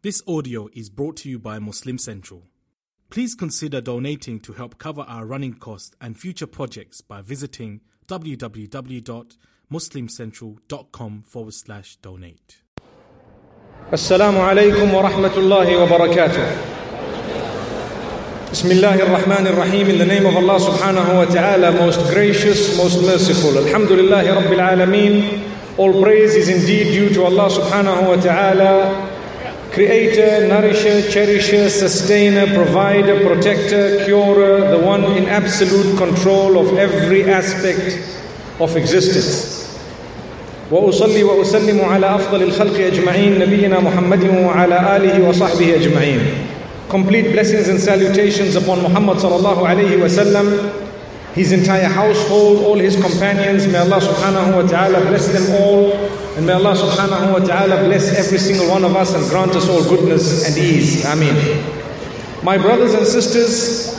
This audio is brought to you by Muslim Central. Please consider donating to help cover our running costs and future projects by visiting www.muslimcentral.com/donate. Assalamu alaikum wa rahmatullahi wa barakatuh. Bismillahir Rahmanir Rahim. In the name of Allah subhanahu wa ta'ala, most gracious, most merciful. Alhamdulillahi Rabbil Alameen. All praise is indeed due to Allah subhanahu wa ta'ala, Creator, Nourisher, Cherisher, Sustainer, Provider, Protector, Curer, the one in absolute control of every aspect of existence. وأصلي وأسلم على أفضل الخلق أجمعين نبينا محمد وعلى آله وصحبه أجمعين. Complete blessings and salutations upon Muhammad sallallahu alayhi wa sallam, his entire household, all his companions. May Allah subhanahu wa ta'ala bless them all. And may Allah subhanahu wa ta'ala bless every single one of us and grant us all goodness and ease. Ameen. My brothers and sisters,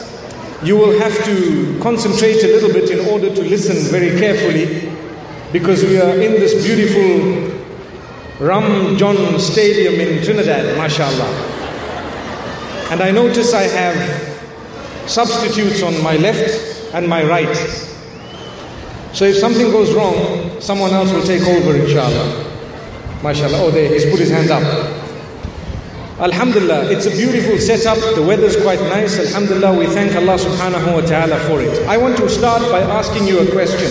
you will have to concentrate a little bit in order to listen very carefully, because we are in this beautiful Ram John stadium in Trinidad, mashallah. And I notice I have substitutes on my left and my right. So if something goes wrong, someone else will take over, inshallah. Mashallah. Oh, there, he's put his hand up. Alhamdulillah, it's a beautiful setup. The weather's quite nice. Alhamdulillah, we thank Allah subhanahu wa ta'ala for it. I want to start by asking you a question.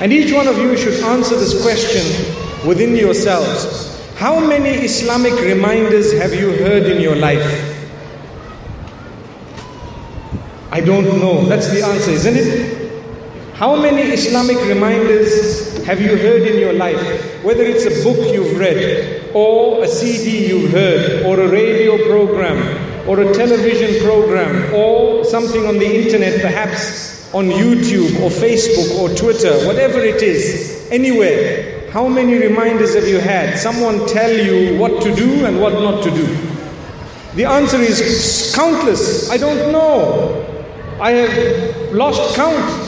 And each one of you should answer this question within yourselves. How many Islamic reminders have you heard in your life? I don't know. That's the answer, isn't it? How many Islamic reminders have you heard in your life? Whether it's a book you've read, or a CD you've heard, or a radio program, or a television program, or something on the internet, perhaps on YouTube, or Facebook, or Twitter, whatever it is, anywhere. How many reminders have you had? Someone tell you what to do and what not to do. The answer is countless. I don't know. I have lost count.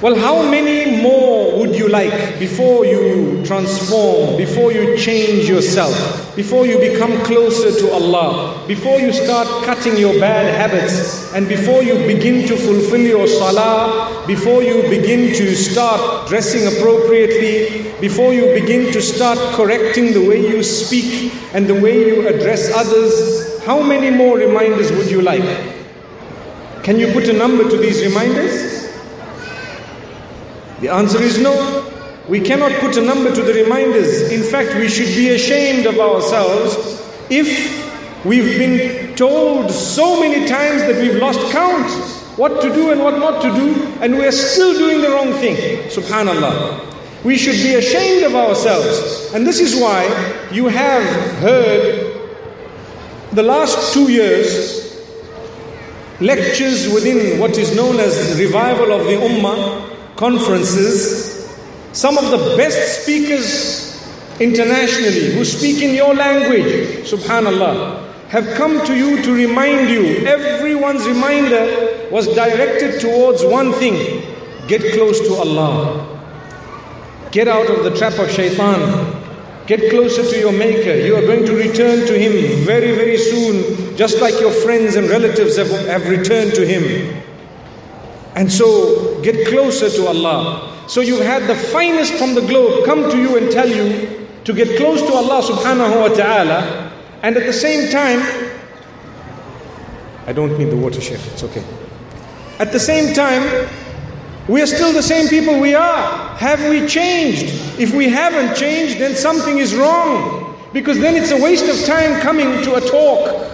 Well, how many more would you like before you transform, before you change yourself, before you become closer to Allah, before you start cutting your bad habits, and before you begin to fulfill your salah, before you begin to start dressing appropriately, before you begin to start correcting the way you speak and the way you address others? How many more reminders would you like? Can you put a number to these reminders? The answer is no. We cannot put a number to the reminders. In fact, we should be ashamed of ourselves if we've been told so many times that we've lost count what to do and what not to do, and we're still doing the wrong thing. Subhanallah. We should be ashamed of ourselves. And this is why you have heard the last 2 years lectures within what is known as the revival of the Ummah conferences, some of the best speakers internationally who speak in your language, subhanallah, have come to you to remind you. Everyone's reminder was directed towards one thing: get close to Allah. Get out of the trap of Shaitan. Get closer to your Maker. You are going to return to Him very, very soon, just like your friends and relatives have returned to Him. And so, get closer to Allah. So you've had the finest from the globe come to you and tell you to get close to Allah subhanahu wa ta'ala. And at the same time, I don't need the water, Sheikh, it's okay. At the same time, we are still the same people we are. Have we changed? If we haven't changed, then something is wrong. Because then it's a waste of time coming to a talk,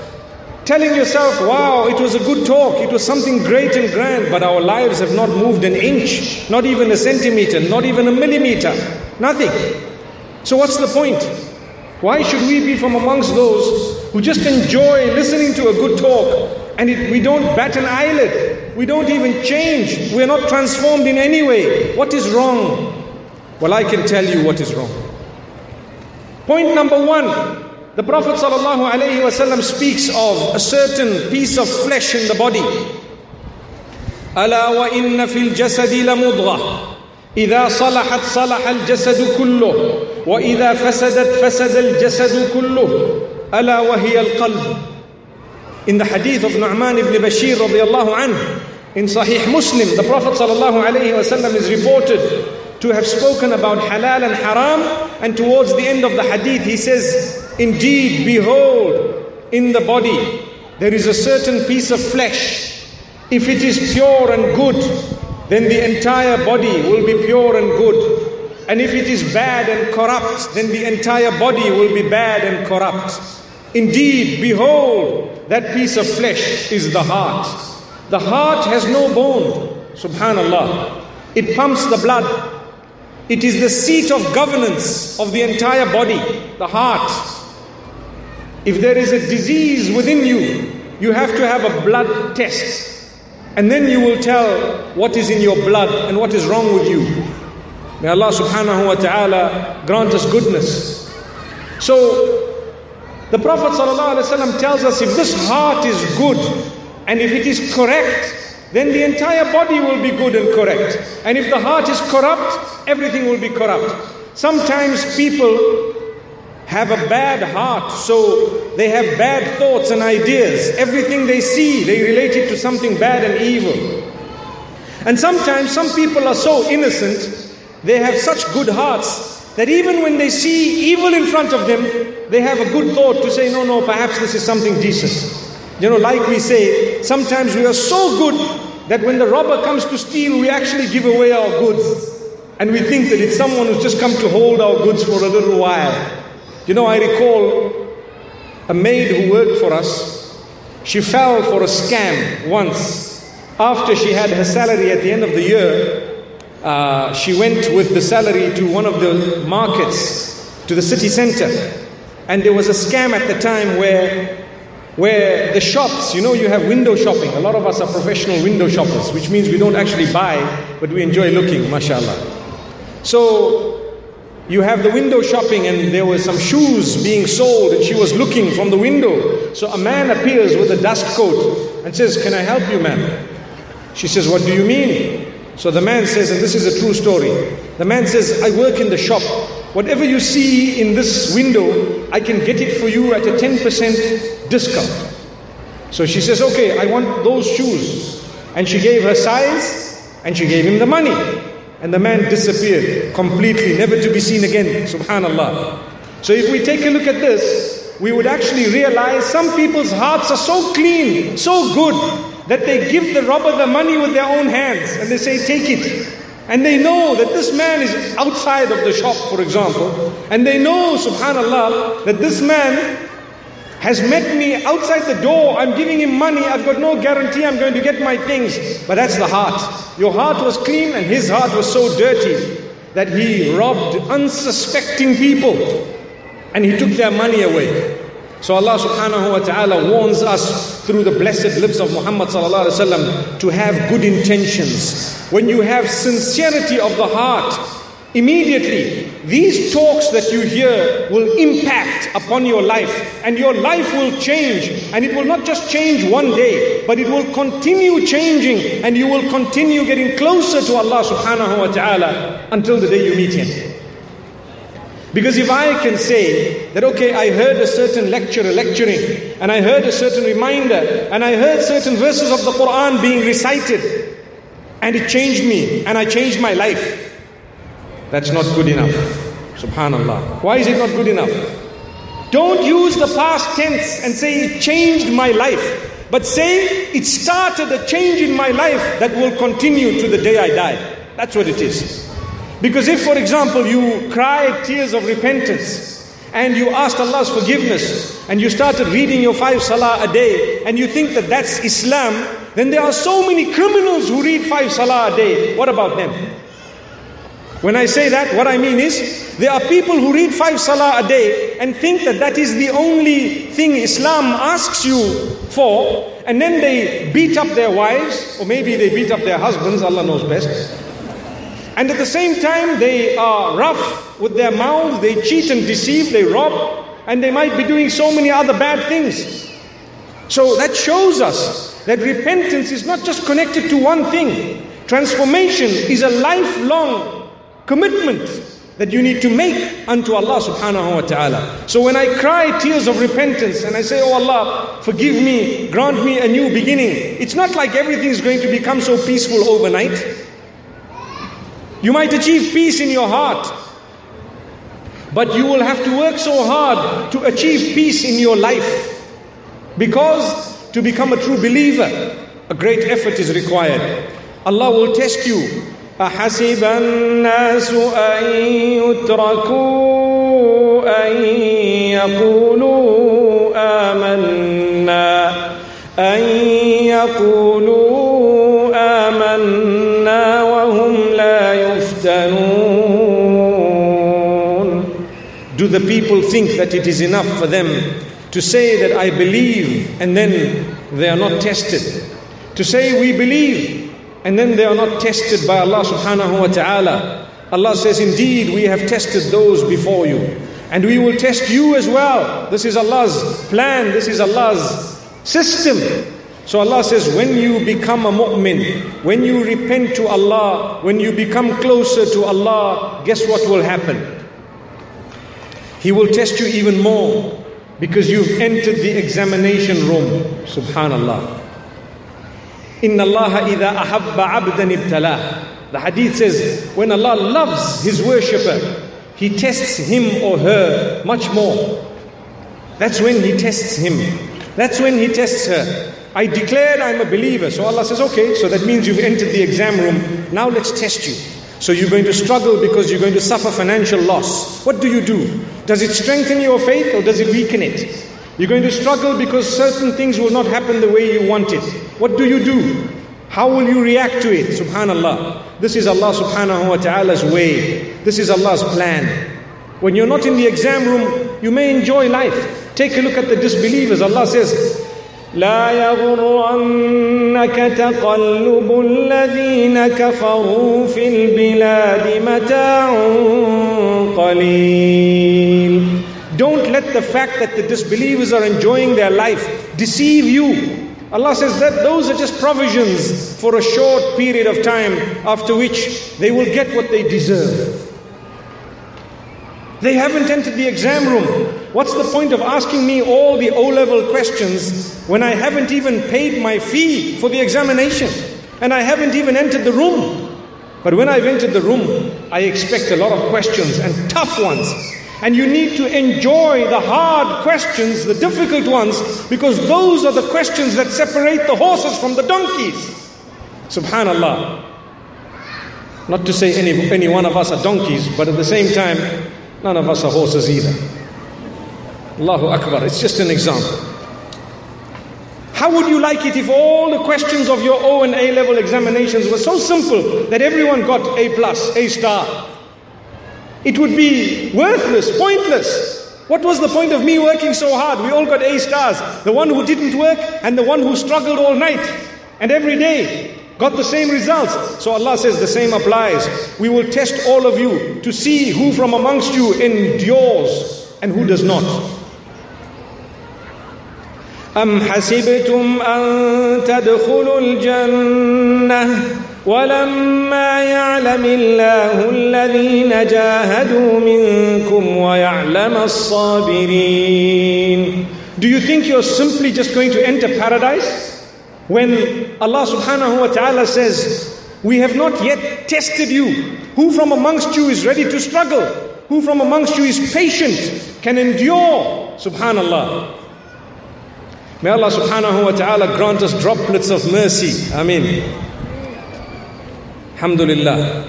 telling yourself, wow, it was a good talk, it was something great and grand, but our lives have not moved an inch, not even a centimeter, not even a millimeter, nothing. So what's the point? Why should we be from amongst those who just enjoy listening to a good talk, and we don't bat an eyelid, we don't even change, we're not transformed in any way? What is wrong? Well, I can tell you what is wrong. Point number one. The Prophet ﷺ speaks of a certain piece of flesh in the body. أَلَا وَإِنَّ فِي الْجَسَدِ لَمُضْغَةً إِذَا صَلَحَتْ صَلَحَ الْجَسَدُ كُلُّهُ وَإِذَا فَسَدَتْ فَسَدَ الْجَسَدُ كُلُّهُ أَلَا وَهِيَ الْقَلْبُ. In the hadith of Nu'man ibn Bashir radiallahu anhu, in Sahih Muslim, the Prophet sallallahu alayhi wasallam is reported to have spoken about halal and haram, and towards the end of the hadith he says, "Indeed, behold, in the body there is a certain piece of flesh. If it is pure and good, then the entire body will be pure and good. And if it is bad and corrupt, then the entire body will be bad and corrupt. Indeed, behold, that piece of flesh is the heart. The heart has no bone." Subhanallah. It pumps the blood. It is the seat of governance of the entire body, the heart. If there is a disease within you, you have to have a blood test. And then you will tell what is in your blood and what is wrong with you. May Allah subhanahu wa ta'ala grant us goodness. So the Prophet sallallahu alaihi wasallam tells us, if this heart is good and if it is correct, then the entire body will be good and correct. And if the heart is corrupt, everything will be corrupt. Sometimes people have a bad heart, so they have bad thoughts and ideas. Everything they see, they relate it to something bad and evil. And sometimes some people are so innocent, they have such good hearts, that even when they see evil in front of them, they have a good thought to say, no, perhaps this is something decent. You know, like we say, sometimes we are so good that when the robber comes to steal, we actually give away our goods. And we think that it's someone who's just come to hold our goods for a little while. You know, I recall a maid who worked for us. She fell for a scam once. After she had her salary at the end of the year, she went with the salary to one of the markets, to the city center. And there was a scam at the time where the shops, you know, you have window shopping. A lot of us are professional window shoppers, which means we don't actually buy, but we enjoy looking, mashallah. So you have the window shopping, and there were some shoes being sold, and she was looking from the window. So a man appears with a dust coat and says, "Can I help you, ma'am?" She says, "What do you mean?" So the man says, and this is a true story, the man says, "I work in the shop. Whatever you see in this window, I can get it for you at a 10% discount." So she says, "Okay, I want those shoes." And she gave her size, and she gave him the money. And the man disappeared completely, never to be seen again. Subhanallah. So if we take a look at this, we would actually realize some people's hearts are so clean, so good, that they give the robber the money with their own hands and they say, "Take it." And they know that this man is outside of the shop, for example. And they know, subhanallah, that this man has met me outside the door. I'm giving him money. I've got no guarantee I'm going to get my things. But that's the heart. Your heart was clean and his heart was so dirty that he robbed unsuspecting people and he took their money away. So Allah subhanahu wa ta'ala warns us through the blessed lips of Muhammad sallallahu alayhi wa sallam to have good intentions. When you have sincerity of the heart, immediately these talks that you hear will impact upon your life, and your life will change. And it will not just change one day, but it will continue changing, and you will continue getting closer to Allah subhanahu wa ta'ala until the day you meet Him. Because if I can say that, okay, I heard a certain lecturer lecturing, and I heard a certain reminder, and I heard certain verses of the Qur'an being recited, and it changed me, and I changed my life, that's not good enough. Subhanallah. Why is it not good enough? Don't use the past tense and say it changed my life, but say it started a change in my life that will continue to the day I die. That's what it is. Because if, for example, you cried tears of repentance and you asked Allah's forgiveness and you started reading your 5 salah a day and you think that that's Islam, then there are so many criminals who read 5 salah a day. What about them? When I say that, what I mean is, there are people who read 5 salah a day and think that that is the only thing Islam asks you for, and then they beat up their wives, or maybe they beat up their husbands, Allah knows best. And at the same time, they are rough with their mouths, they cheat and deceive, they rob, and they might be doing so many other bad things. So that shows us that repentance is not just connected to one thing. Transformation is a lifelong commitment that you need to make unto Allah subhanahu wa ta'ala. So when I cry tears of repentance and I say, oh Allah, forgive me, grant me a new beginning, it's not like everything is going to become so peaceful overnight. You might achieve peace in your heart, but you will have to work so hard to achieve peace in your life. Because to become a true believer, a great effort is required. Allah will test you. أَحَسِبَ النَّاسُ أَن يُتْرَكُوا أَن يَقُولُوا آمَنَّا وَهُمْ لَا يُفْتَنُونَ. Do the people think that it is enough for them to say that I believe and then they are not tested? To say we believe and then they are not tested by Allah subhanahu wa ta'ala. Allah says, indeed, we have tested those before you, and we will test you as well. This is Allah's plan. This is Allah's system. So Allah says, when you become a mu'min, when you repent to Allah, when you become closer to Allah, guess what will happen? He will test you even more because you've entered the examination room. Subhanallah. Inna Allaha idha ahabba abdan ibtalah. The hadith says, when Allah loves His worshipper, He tests him or her much more. That's when He tests him. That's when He tests her. I declared I'm a believer. So Allah says, okay, so that means you've entered the exam room. Now let's test you. So you're going to struggle because you're going to suffer financial loss. What do you do? Does it strengthen your faith or does it weaken it? You're going to struggle because certain things will not happen the way you want it. What do you do? How will you react to it? Subhanallah. This is Allah subhanahu wa ta'ala's way. This is Allah's plan. When you're not in the exam room, you may enjoy life. Take a look at the disbelievers. Allah says, لا يغرنك تقلب الذين كفروا في البلاد متاع قليل. Don't let the fact that the disbelievers are enjoying their life deceive you. Allah says that those are just provisions for a short period of time, after which they will get what they deserve. They haven't entered the exam room. What's the point of asking me all the O-level questions when I haven't even paid my fee for the examination and I haven't even entered the room? But when I've entered the room, I expect a lot of questions, and tough ones. And you need to enjoy the hard questions, the difficult ones, because those are the questions that separate the horses from the donkeys. Subhanallah. Not to say any one of us are donkeys, but at the same time, none of us are horses either. Allahu Akbar. It's just an example. How would you like it if all the questions of your O and A level examinations were so simple that everyone got A plus, A star? It would be worthless, pointless. What was the point of me working so hard? We all got A stars. The one who didn't work and the one who struggled all night and every day got the same results. So Allah says the same applies. We will test all of you to see who from amongst you endures and who does not. أَمْ حَسِبْتُمْ أَن تَدْخُلُوا الْجَنَّةِ وَلَمَّا يَعْلَمِ اللَّهُ الَّذِينَ جَاهَدُوا مِنْكُمْ وَيَعْلَمَ الصَّابِرِينَ. Do you think you're simply just going to enter paradise? When Allah subhanahu wa ta'ala says, we have not yet tested you. Who from amongst you is ready to struggle? Who from amongst you is patient, can endure? Subhanallah. May Allah subhanahu wa ta'ala grant us droplets of mercy. Ameen. Alhamdulillah.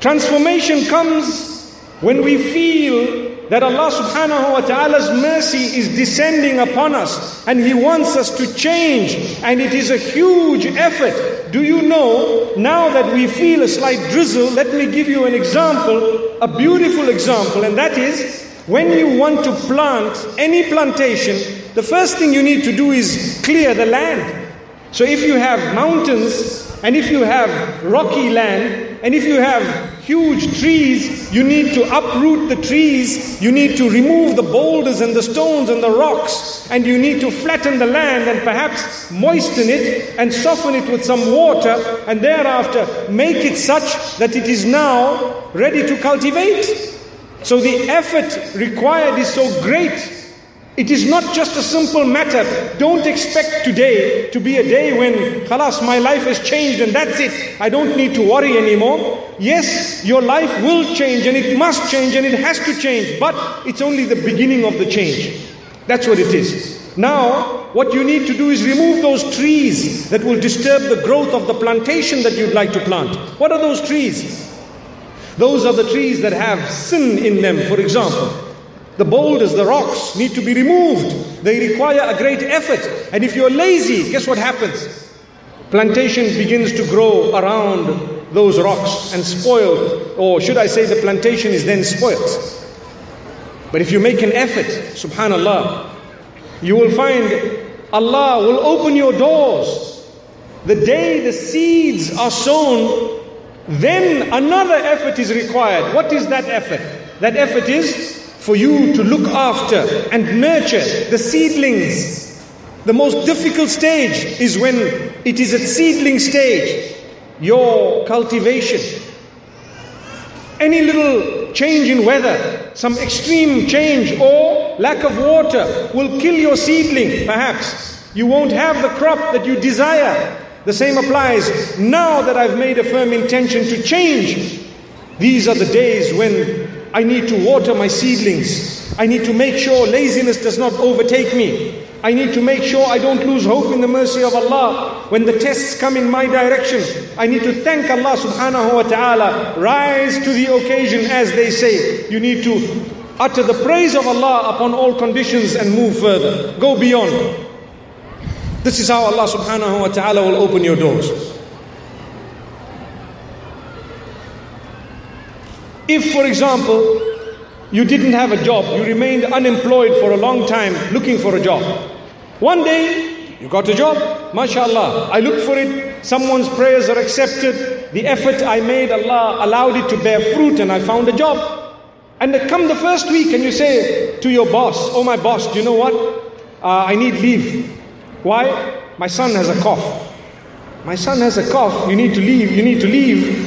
Transformation comes when we feel that Allah subhanahu wa ta'ala's mercy is descending upon us and He wants us to change, and it is a huge effort. Do you know, now that we feel a slight drizzle, let me give you an example, a beautiful example, and that is when you want to plant any plantation, the first thing you need to do is clear the land. So if you have mountains, and if you have rocky land, and if you have huge trees, you need to uproot the trees, you need to remove the boulders and the stones and the rocks, and you need to flatten the land and perhaps moisten it and soften it with some water, and thereafter make it such that it is now ready to cultivate. So the effort required is so great. It is not just a simple matter. Don't expect today to be a day when, khalas, my life has changed and that's it. I don't need to worry anymore. Yes, your life will change and it must change and it has to change. But it's only the beginning of the change. That's what it is. Now, what you need to do is remove those trees that will disturb the growth of the plantation that you'd like to plant. What are those trees? Those are the trees that have sin in them, for example. The boulders, the rocks need to be removed. They require a great effort. And if you're lazy, guess what happens? Plantation begins to grow around those rocks and spoiled. Or should I say the plantation is then spoiled. But if you make an effort, subhanallah, you will find Allah will open your doors. The day the seeds are sown, then another effort is required. What is that effort? That effort is for you to look after and nurture the seedlings. The most difficult stage is when it is at seedling stage. Your cultivation. Any little change in weather, some extreme change or lack of water will kill your seedling perhaps. You won't have the crop that you desire. The same applies. Now that I've made a firm intention to change, these are the days when I need to water my seedlings. I need to make sure laziness does not overtake me. I need to make sure I don't lose hope in the mercy of Allah. When the tests come in my direction, I need to thank Allah subhanahu wa ta'ala. Rise to the occasion, as they say. You need to utter the praise of Allah upon all conditions and move further. Go beyond. This is how Allah subhanahu wa ta'ala will open your doors. If, for example, you didn't have a job, you remained unemployed for a long time looking for a job. One day, you got a job, mashallah, I looked for it, someone's prayers are accepted, the effort I made, Allah allowed it to bear fruit and I found a job. And come the first week and you say to your boss, oh my boss, do you know what? I need leave. Why? My son has a cough. My son has a cough, you need to leave,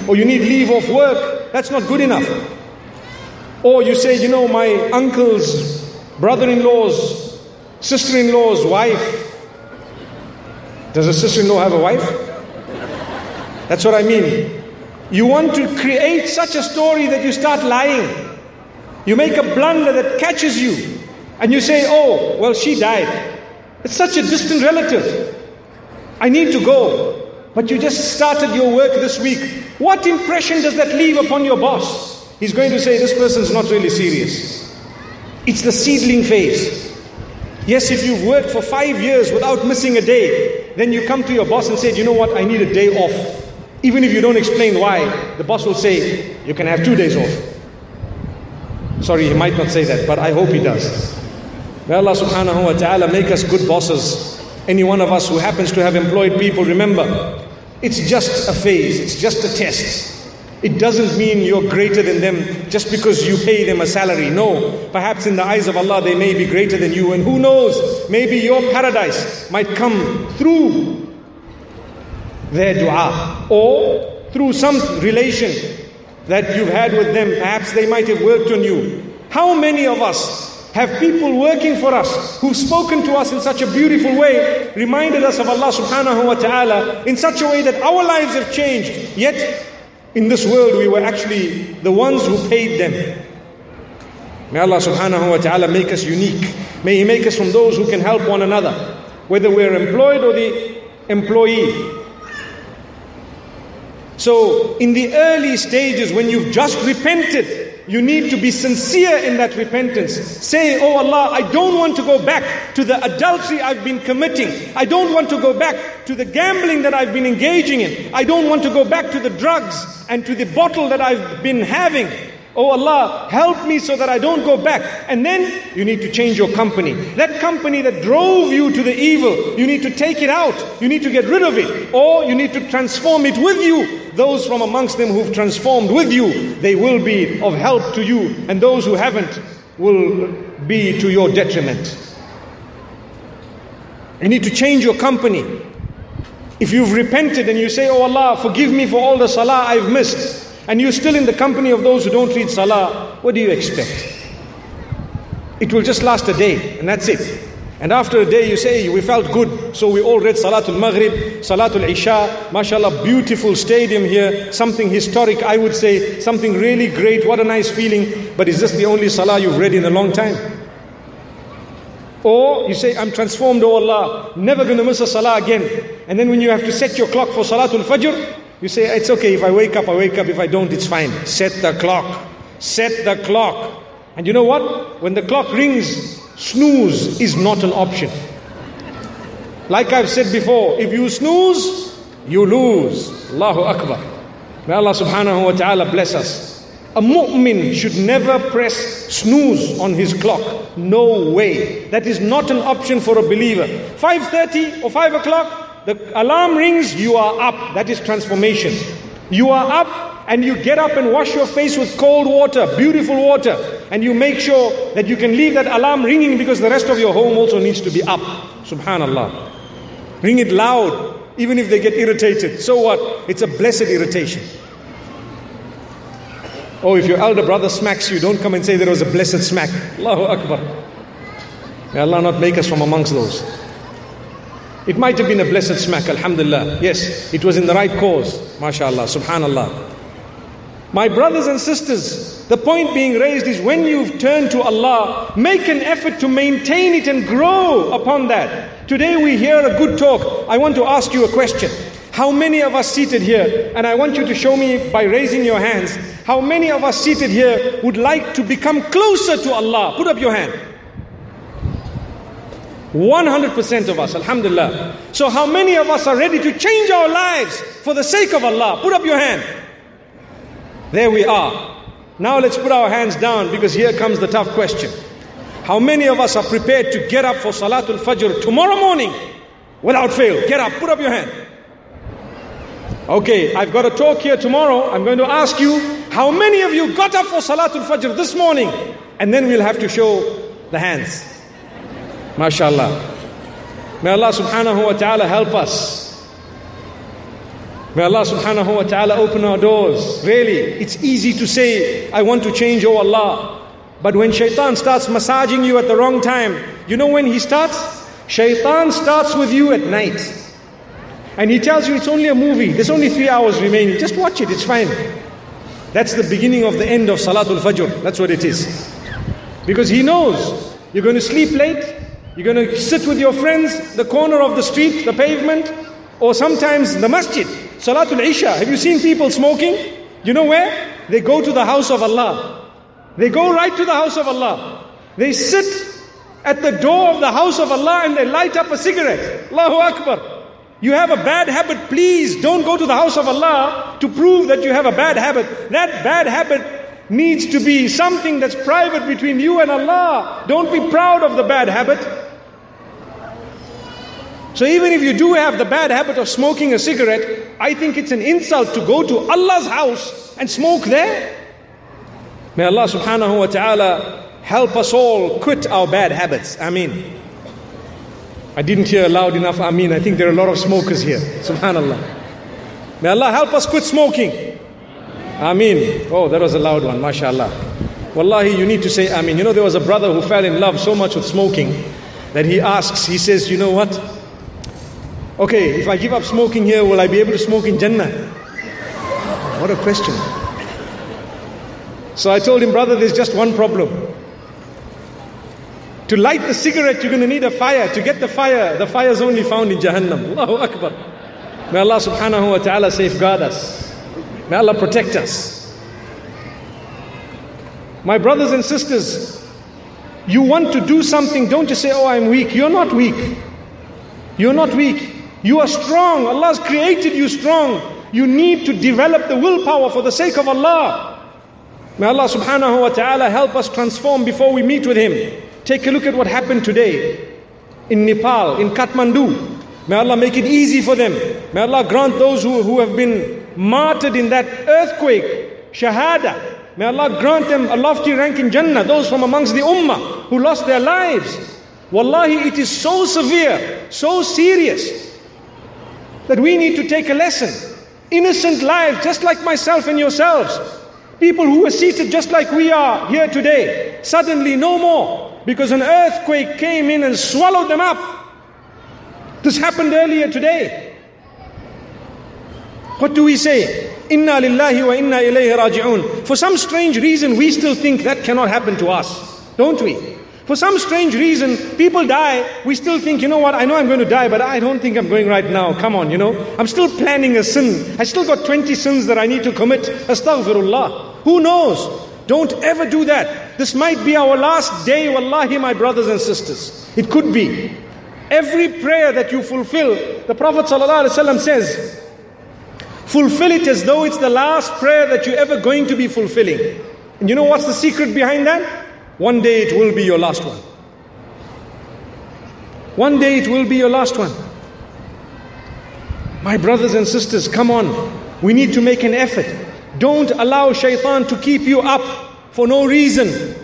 or you need leave off work. That's not good enough. Or you say, you know, my uncle's, brother-in-law's, sister-in-law's wife. Does a sister-in-law have a wife? That's what I mean. You want to create such a story that you start lying. You make a blunder that catches you. And you say, oh, well, she died. It's such a distant relative. I need to go. But you just started your work this week. What impression does that leave upon your boss? He's going to say, this person's not really serious. It's the seedling phase. Yes, if you've worked for 5 years without missing a day, then you come to your boss and say, you know what, I need a day off. Even if you don't explain why, the boss will say, you can have 2 days off. Sorry, he might not say that, but I hope he does. May Allah subhanahu wa ta'ala make us good bosses. Any one of us who happens to have employed people, remember, it's just a phase, it's just a test. It doesn't mean you're greater than them just because you pay them a salary. No, perhaps in the eyes of Allah they may be greater than you, and who knows, maybe your paradise might come through their dua or through some relation that you've had with them. Perhaps they might have worked on you. How many of us have people working for us who've spoken to us in such a beautiful way, reminded us of Allah subhanahu wa ta'ala in such a way that our lives have changed. Yet, in this world we were actually the ones who paid them. May Allah subhanahu wa ta'ala make us unique. May He make us from those who can help one another, whether we're employed or the employee. So, in the early stages when you've just repented, you need to be sincere in that repentance. Say, oh Allah, I don't want to go back to the adultery I've been committing. I don't want to go back to the gambling that I've been engaging in. I don't want to go back to the drugs and to the bottle that I've been having. Oh Allah, help me so that I don't go back. And then you need to change your company. That company that drove you to the evil, you need to take it out. You need to get rid of it. Or you need to transform it with you. Those from amongst them who've transformed with you, they will be of help to you, and those who haven't will be to your detriment. You need to change your company. If you've repented and you say, "Oh Allah, forgive me for all the salah I've missed," and you're still in the company of those who don't read salah, what do you expect? It will just last a day, and that's it. And after a day you say, "We felt good, so we all read Salatul Maghrib, Salatul Isha, mashallah, beautiful stadium here, something historic, I would say, something really great, what a nice feeling." But is this the only salah you've read in a long time? Or you say, "I'm transformed, oh Allah, never going to miss a salah again." And then when you have to set your clock for Salatul Fajr, you say, "It's okay, if I wake up, I wake up, if I don't, it's fine." Set the clock. And you know what? When the clock rings, snooze is not an option. Like I've said before, if you snooze, you lose. Allahu Akbar. May Allah subhanahu wa ta'ala bless us. A mu'min should never press snooze on his clock. No way. That is not an option for a believer. 5:30 or 5 o'clock, the alarm rings, you are up. That is transformation. You are up, and you get up and wash your face with cold water, beautiful water, and you make sure that you can leave that alarm ringing, because the rest of your home also needs to be up. Subhanallah. Ring it loud, even if they get irritated. So what? It's a blessed irritation. Oh, if your elder brother smacks you, don't come and say there was a blessed smack. Allahu Akbar. May Allah not make us from amongst those. It might have been a blessed smack, alhamdulillah. Yes, it was in the right cause. MashaAllah, subhanallah. My brothers and sisters, the point being raised is, when you've turned to Allah, make an effort to maintain it and grow upon that. Today we hear a good talk. I want to ask you a question. How many of us seated here, and I want you to show me by raising your hands, how many of us seated here would like to become closer to Allah? Put up your hand. 100% of us, alhamdulillah. So how many of us are ready to change our lives for the sake of Allah? Put up your hand. There we are. Now let's put our hands down, because here comes the tough question. How many of us are prepared to get up for Salatul Fajr tomorrow morning? Without fail, get up, put up your hand. Okay, I've got a talk here tomorrow. I'm going to ask you, how many of you got up for Salatul Fajr this morning? And then we'll have to show the hands. MashaAllah. May Allah subhanahu wa ta'ala help us. May Allah subhanahu wa ta'ala open our doors. Really, it's easy to say, "I want to change, oh Allah." But when Shaitan starts massaging you at the wrong time, you know when he starts? Shaitan starts with you at night. And he tells you it's only a movie. There's only 3 hours remaining. Just watch it, it's fine. That's the beginning of the end of Salatul Fajr. That's what it is. Because he knows you're going to sleep late. You're going to sit with your friends, the corner of the street, the pavement, or sometimes the masjid. Salatul Isha, have you seen people smoking? You know where? They go to the house of Allah. They go right to the house of Allah. They sit at the door of the house of Allah and they light up a cigarette. Allahu Akbar. You have a bad habit, please don't go to the house of Allah to prove that you have a bad habit. That bad habit needs to be something that's private between you and Allah. Don't be proud of the bad habit. So even if you do have the bad habit of smoking a cigarette, I think it's an insult to go to Allah's house and smoke there. May Allah subhanahu wa ta'ala help us all quit our bad habits. Ameen. I didn't hear loud enough Ameen. I think there are a lot of smokers here. Subhanallah. May Allah help us quit smoking. Ameen. Oh, that was a loud one. MashaAllah. Wallahi, you need to say Ameen. You know, there was a brother who fell in love so much with smoking that he asks, he says, "You know what? Okay, if I give up smoking here, will I be able to smoke in Jannah?" What a question. So I told him, "Brother, there's just one problem. To light the cigarette, you're going to need a fire. To get the fire, the fire is only found in Jahannam." Allahu Akbar. May Allah subhanahu wa ta'ala safeguard us. May Allah protect us. My brothers and sisters, you want to do something, don't just say, "Oh, I'm weak." You're not weak. You're not weak. You are strong. Allah has created you strong. You need to develop the willpower for the sake of Allah. May Allah subhanahu wa ta'ala help us transform before we meet with Him. Take a look at what happened today in Nepal, in Kathmandu. May Allah make it easy for them. May Allah grant those who have been martyred in that earthquake, shahada. May Allah grant them a lofty rank in Jannah, those from amongst the Ummah who lost their lives. Wallahi, it is so severe, so serious, that we need to take a lesson. Innocent lives, just like myself and yourselves. People who were seated just like we are here today, suddenly no more, because an earthquake came in and swallowed them up. This happened earlier today. What do we say? Inna lillahi wa inna ilayhi raji'un. For some strange reason, we still think that cannot happen to us, don't we? For some strange reason, people die, we still think, you know what, I know I'm going to die, but I don't think I'm going right now, come on, you know. I'm still planning a sin, I still got 20 sins that I need to commit, astaghfirullah. Who knows? Don't ever do that. This might be our last day, wallahi, my brothers and sisters. It could be. Every prayer that you fulfill, the Prophet ﷺ says, fulfill it as though it's the last prayer that you're ever going to be fulfilling. And you know what's the secret behind that? One day it will be your last one. One day it will be your last one. My brothers and sisters, come on. We need to make an effort. Don't allow shaitan to keep you up for no reason.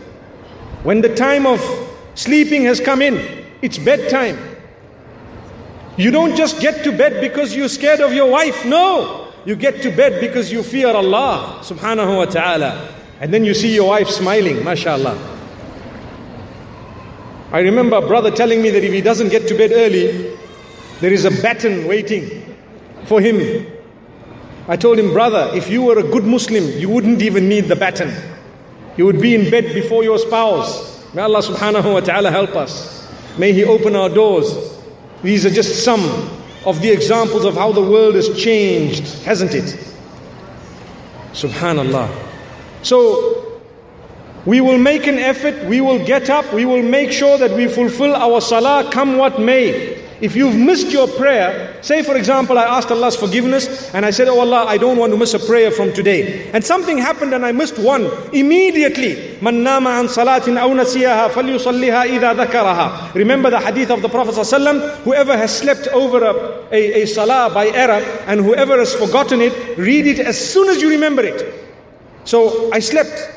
When the time of sleeping has come in, it's bedtime. You don't just get to bed because you're scared of your wife. No, you get to bed because you fear Allah subhanahu wa ta'ala. And then you see your wife smiling, mashallah. I remember a brother telling me that if he doesn't get to bed early, there is a baton waiting for him. I told him, brother, if you were a good Muslim, you wouldn't even need the baton. You would be in bed before your spouse. May Allah subhanahu wa ta'ala help us. May He open our doors. These are just some of the examples of how the world has changed, hasn't it? Subhanallah. So, we will make an effort, we will get up, we will make sure that we fulfill our salah come what may. If you've missed your prayer, say for example, I asked Allah's forgiveness and I said, oh Allah, I don't want to miss a prayer from today. And something happened and I missed one. Immediately, man nama an salatin aw nasiyaha falyusalliha idha dhakaraha. Remember the hadith of the Prophet ﷺ, whoever has slept over a salah by error and whoever has forgotten it, read it as soon as you remember it. So I slept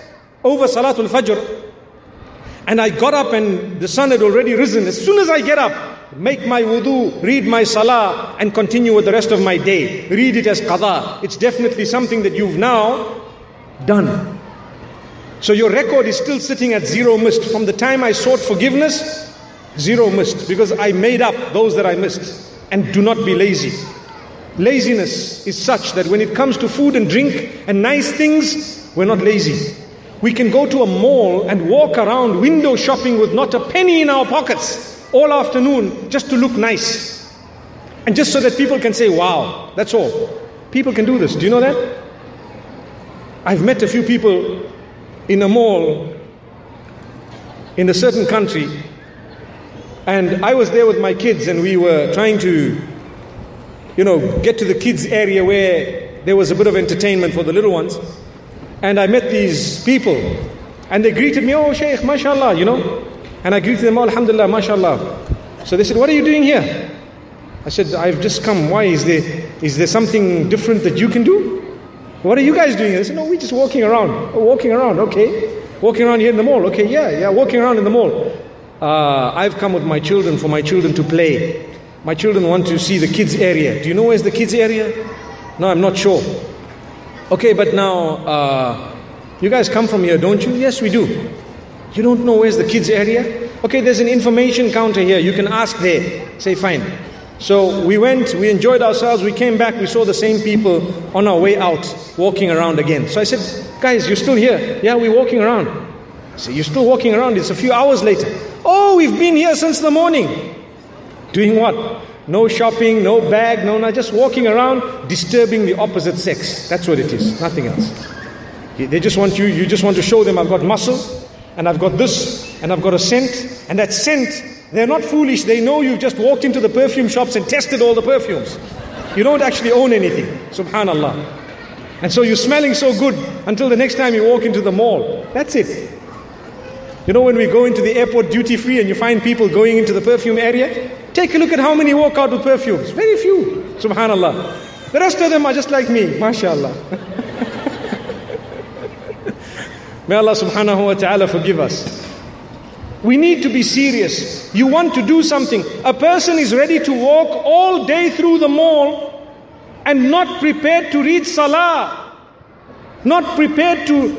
over Salatul Fajr, and I got up and the sun had already risen. As soon as I get up, make my wudu, read my salah, and continue with the rest of my day. Read it as qada. It's definitely something that you've now done. So your record is still sitting at zero missed. From the time I sought forgiveness, zero missed, because I made up those that I missed. And do not be lazy. Laziness is such that when it comes to food and drink and nice things, we're not lazy. We can go to a mall and walk around window shopping with not a penny in our pockets all afternoon just to look nice. And just so that people can say, wow, that's all. People can do this. Do you know that? I've met a few people in a mall in a certain country, and I was there with my kids and we were trying to, you know, get to the kids area where there was a bit of entertainment for the little ones. And I met these people and they greeted me, oh Shaykh, mashallah, you know. And I greeted them, alhamdulillah, mashallah. So they said, what are you doing here? I said, I've just come. Why? Is there something different that you can do? What are you guys doing here? They said, no, we're just walking around. Oh, walking around, okay. Walking around here in the mall, okay, yeah, walking around in the mall. I've come with my children for my children to play. My children want to see the kids area. Do you know where's the kids area? No, I'm not sure. Okay, but now, you guys come from here, don't you? Yes, we do. You don't know where's the kids area? Okay, there's an information counter here. You can ask there. Say, fine. So we went, we enjoyed ourselves. We came back, we saw the same people on our way out, walking around again. So I said, guys, you're still here? Yeah, we're walking around. So you're still walking around? It's a few hours later. Oh, we've been here since the morning. Doing what? No shopping, no bag, no, just walking around, disturbing the opposite sex. That's what it is, nothing else. They just want you just want to show them, I've got muscle, and I've got this, and I've got a scent, and that scent, they're not foolish, they know you've just walked into the perfume shops and tested all the perfumes. You don't actually own anything, subhanallah. And so you're smelling so good, until the next time you walk into the mall. That's it. You know when we go into the airport duty free and you find people going into the perfume area? Take a look at how many walk out with perfumes. Very few, subhanallah. The rest of them are just like me, mashallah. May Allah subhanahu wa ta'ala forgive us. We need to be serious. You want to do something. A person is ready to walk all day through the mall and not prepared to read salah, not prepared to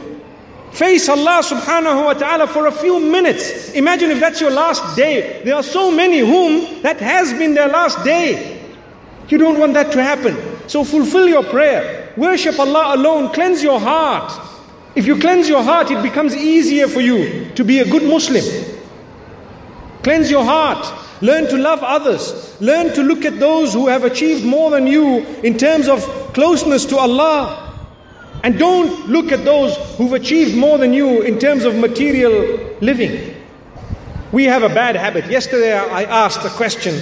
face Allah subhanahu wa ta'ala for a few minutes. Imagine if that's your last day. There are so many whom that has been their last day. You don't want that to happen. So fulfill your prayer. Worship Allah alone. Cleanse your heart. If you cleanse your heart, it becomes easier for you to be a good Muslim. Cleanse your heart. Learn to love others. Learn to look at those who have achieved more than you in terms of closeness to Allah. And don't look at those who've achieved more than you in terms of material living. We have a bad habit. Yesterday I asked a question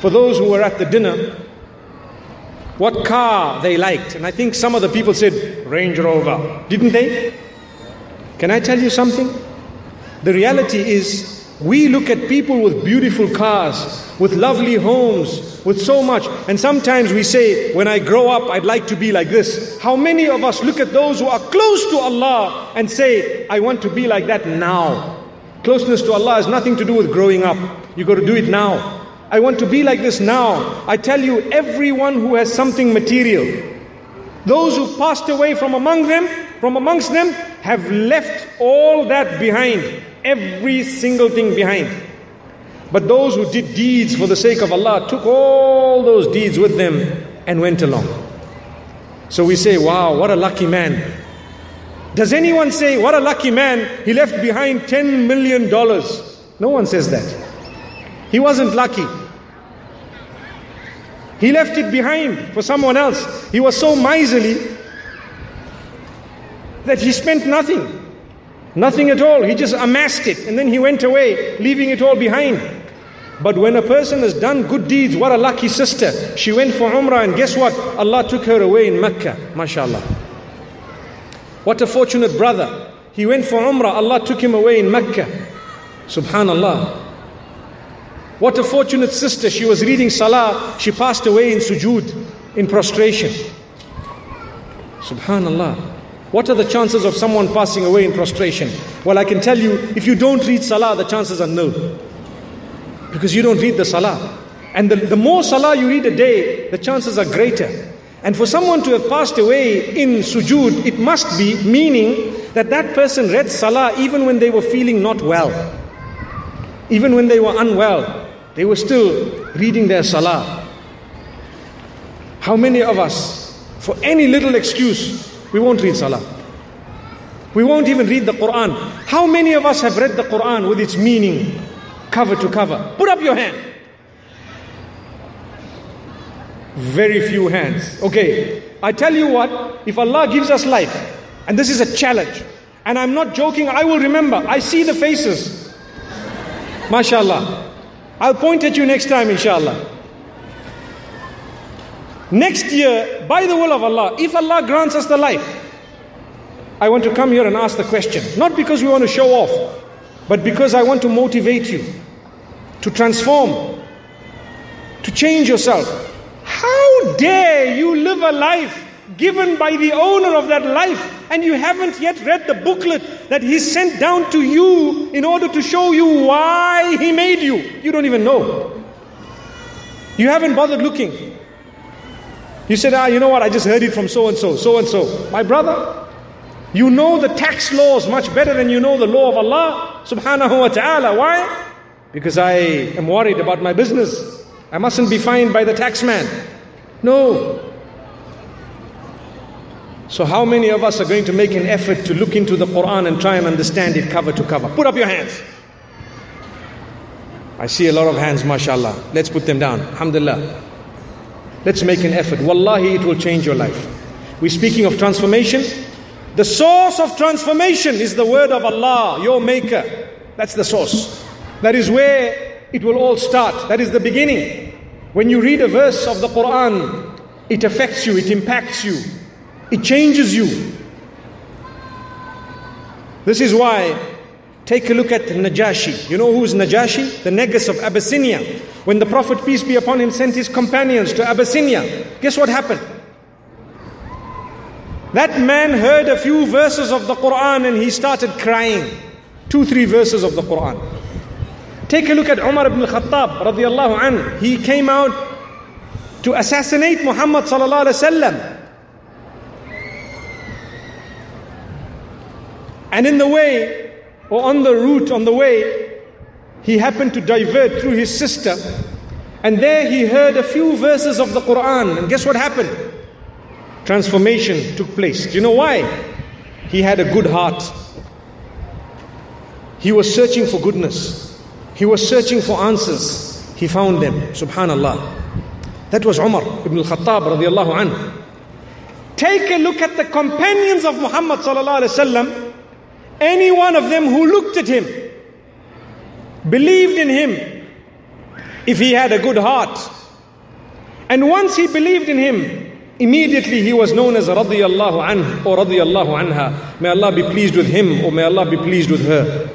for those who were at the dinner, what car they liked. And I think some of the people said, Range Rover. Didn't they? Can I tell you something? The reality is, we look at people with beautiful cars, with lovely homes, with so much. And sometimes we say, when I grow up, I'd like to be like this. How many of us look at those who are close to Allah and say, I want to be like that now? Closeness to Allah has nothing to do with growing up. You've got to do it now. I want to be like this now. I tell you, everyone who has something material, those who passed away from amongst them, have left all that behind, every single thing behind. But those who did deeds for the sake of Allah took all those deeds with them and went along. So we say, wow, what a lucky man. Does anyone say, what a lucky man, he left behind $10 million? No one says that. He wasn't lucky. He left it behind for someone else. He was so miserly that he spent nothing. Nothing at all. He just amassed it and then he went away, leaving it all behind. But when a person has done good deeds, what a lucky sister. She went for Umrah and guess what? Allah took her away in Mecca, mashallah. What a fortunate brother. He went for Umrah, Allah took him away in Mecca. Subhanallah. What a fortunate sister, she was reading salah, she passed away in sujood, in prostration. Subhanallah. What are the chances of someone passing away in prostration? Well, I can tell you, if you don't read salah, the chances are nil. Because you don't read the salah. And the more salah you read a day, the chances are greater. And for someone to have passed away in sujood, it must be meaning that that person read salah even when they were feeling not well. Even when they were unwell. They were still reading their salah. How many of us, for any little excuse, we won't read salah. We won't even read the Qur'an. How many of us have read the Qur'an with its meaning, cover to cover? Put up your hand. Very few hands. Okay, I tell you what, if Allah gives us life, and this is a challenge, and I'm not joking, I will remember. I see the faces. MashaAllah. I'll point at you next time, inshallah. Next year, by the will of Allah, if Allah grants us the life, I want to come here and ask the question. Not because we want to show off, but because I want to motivate you to transform, to change yourself. How dare you live a life given by the owner of that life, and you haven't yet read the booklet that he sent down to you in order to show you why he made you. You don't even know. You haven't bothered looking. You said, you know what, I just heard it from so-and-so, so-and-so. My brother, you know the tax laws much better than you know the law of Allah subhanahu wa ta'ala. Why? Because I am worried about my business. I mustn't be fined by the tax man. No. So how many of us are going to make an effort to look into the Qur'an and try and understand it cover to cover? Put up your hands. I see a lot of hands, mashallah. Let's put them down. Alhamdulillah. Let's make an effort. Wallahi, it will change your life. We're speaking of transformation. The source of transformation is the word of Allah, your maker. That's the source. That is where it will all start. That is the beginning. When you read a verse of the Qur'an, it affects you, it impacts you. It changes you. This is why, take a look at Najashi. You know who is Najashi? The negus of Abyssinia. When the Prophet, peace be upon him, sent his companions to Abyssinia, guess what happened? That man heard a few verses of the Qur'an and he started crying. 2-3 verses of the Qur'an. Take a look at Umar ibn al-Khattab radiyallahu anhu. He came out to assassinate Muhammad sallallahu alaihi wasallam. And in the way, or on the route, on the way, he happened to divert through his sister. And there he heard a few verses of the Qur'an. And guess what happened? Transformation took place. Do you know why? He had a good heart. He was searching for goodness. He was searching for answers. He found them. Subhanallah. That was Umar ibn al-Khattab radiallahu anhu. Take a look at the companions of Muhammad sallallahu alaihi wasallam. Any one of them who looked at him, believed in him, if he had a good heart. And once he believed in him, immediately he was known as radiyallahu anhu or radiyallahu anha. May Allah be pleased with him, or may Allah be pleased with her.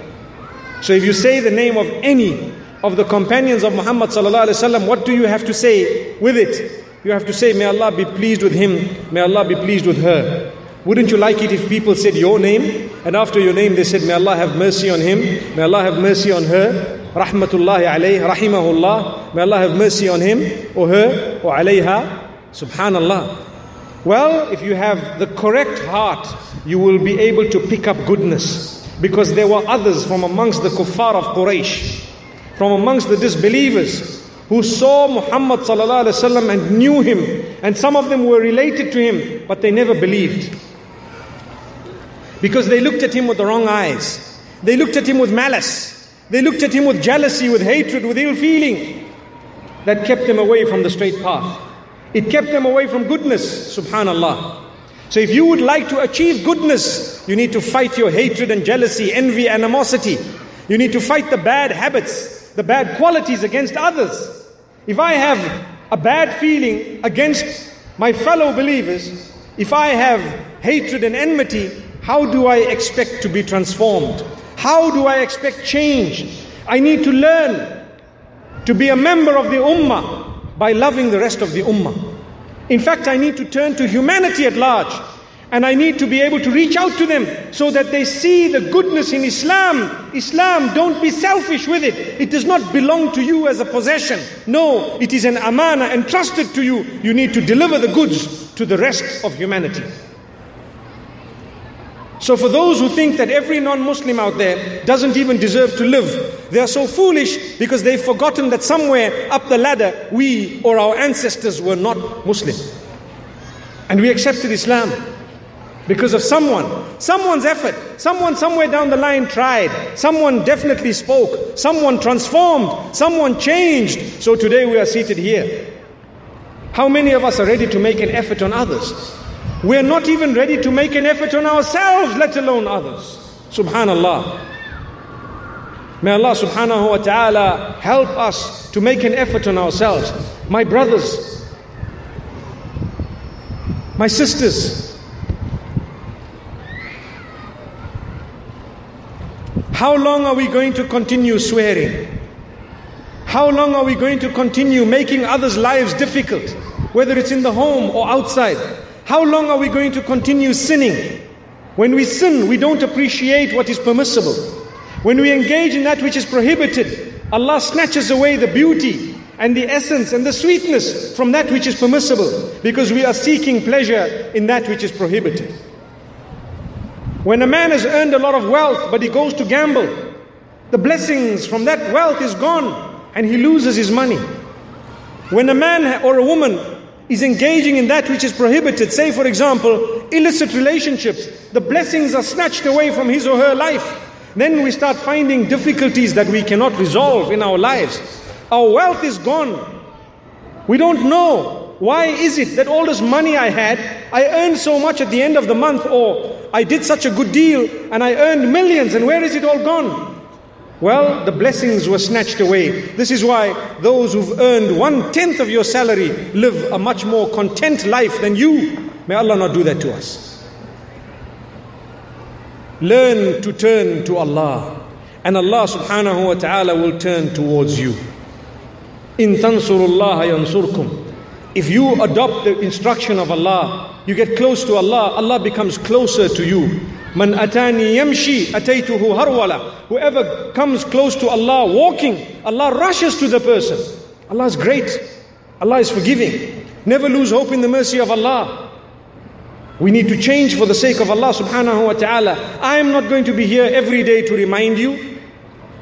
So if you say the name of any of the companions of Muhammad sallallahu alaihi wasallam, what do you have to say with it? You have to say, may Allah be pleased with him, may Allah be pleased with her. Wouldn't you like it if people said your name, and after your name they said, may Allah have mercy on him, may Allah have mercy on her, rahmatullahi alayh, rahimahullah, may Allah have mercy on him or her or alayha. Subhanallah. Well, if you have the correct heart, you will be able to pick up goodness. Because there were others from amongst the kuffar of Quraysh, from amongst the disbelievers, who saw Muhammad sallallahu alaihi wasallam and knew him. And some of them were related to him, but they never believed. Because they looked at him with the wrong eyes. They looked at him with malice. They looked at him with jealousy, with hatred, with ill feeling. That kept them away from the straight path. It kept them away from goodness, subhanallah. So if you would like to achieve goodness, you need to fight your hatred and jealousy, envy, animosity. You need to fight the bad habits, the bad qualities against others. If I have a bad feeling against my fellow believers, if I have hatred and enmity, how do I expect to be transformed? How do I expect change? I need to learn to be a member of the Ummah by loving the rest of the Ummah. In fact, I need to turn to humanity at large, and I need to be able to reach out to them so that they see the goodness in Islam. Islam, don't be selfish with it. It does not belong to you as a possession. No, it is an amana entrusted to you. You need to deliver the goods to the rest of humanity. So for those who think that every non-Muslim out there doesn't even deserve to live, they are so foolish because they've forgotten that somewhere up the ladder, we or our ancestors were not Muslim. And we accepted Islam because of someone's effort. Someone somewhere down the line tried. Someone definitely spoke. Someone transformed. Someone changed. So today we are seated here. How many of us are ready to make an effort on others? We are not even ready to make an effort on ourselves, let alone others. Subhanallah. May Allah subhanahu wa ta'ala help us to make an effort on ourselves. My brothers, my sisters, how long are we going to continue swearing? How long are we going to continue making others' lives difficult, whether it's in the home or outside? How long are we going to continue sinning? When we sin, we don't appreciate what is permissible. When we engage in that which is prohibited, Allah snatches away the beauty and the essence and the sweetness from that which is permissible, because we are seeking pleasure in that which is prohibited. When a man has earned a lot of wealth, but he goes to gamble, the blessings from that wealth is gone and he loses his money. When a man or a woman is engaging in that which is prohibited, say for example, illicit relationships, the blessings are snatched away from his or her life. Then we start finding difficulties that we cannot resolve in our lives. Our wealth is gone. We don't know. Why is it that all this money I had, I earned so much at the end of the month, or I did such a good deal and I earned millions, and where is it all gone? Well, the blessings were snatched away. This is why those who've earned 1/10 of your salary live a much more content life than you. May Allah not do that to us. Learn to turn to Allah, and Allah subhanahu wa ta'ala will turn towards you. In tansurullaha yansurkum. If you adopt the instruction of Allah, You get close to Allah, Allah becomes closer to you. Man atani yamshi ataituhu harwala. Whoever comes close to Allah walking, Allah rushes to the person. Allah is great. Allah is forgiving. Never lose hope in the mercy of Allah. We need to change for the sake of Allah subhanahu wa ta'ala. I am not going to be here every day to remind you.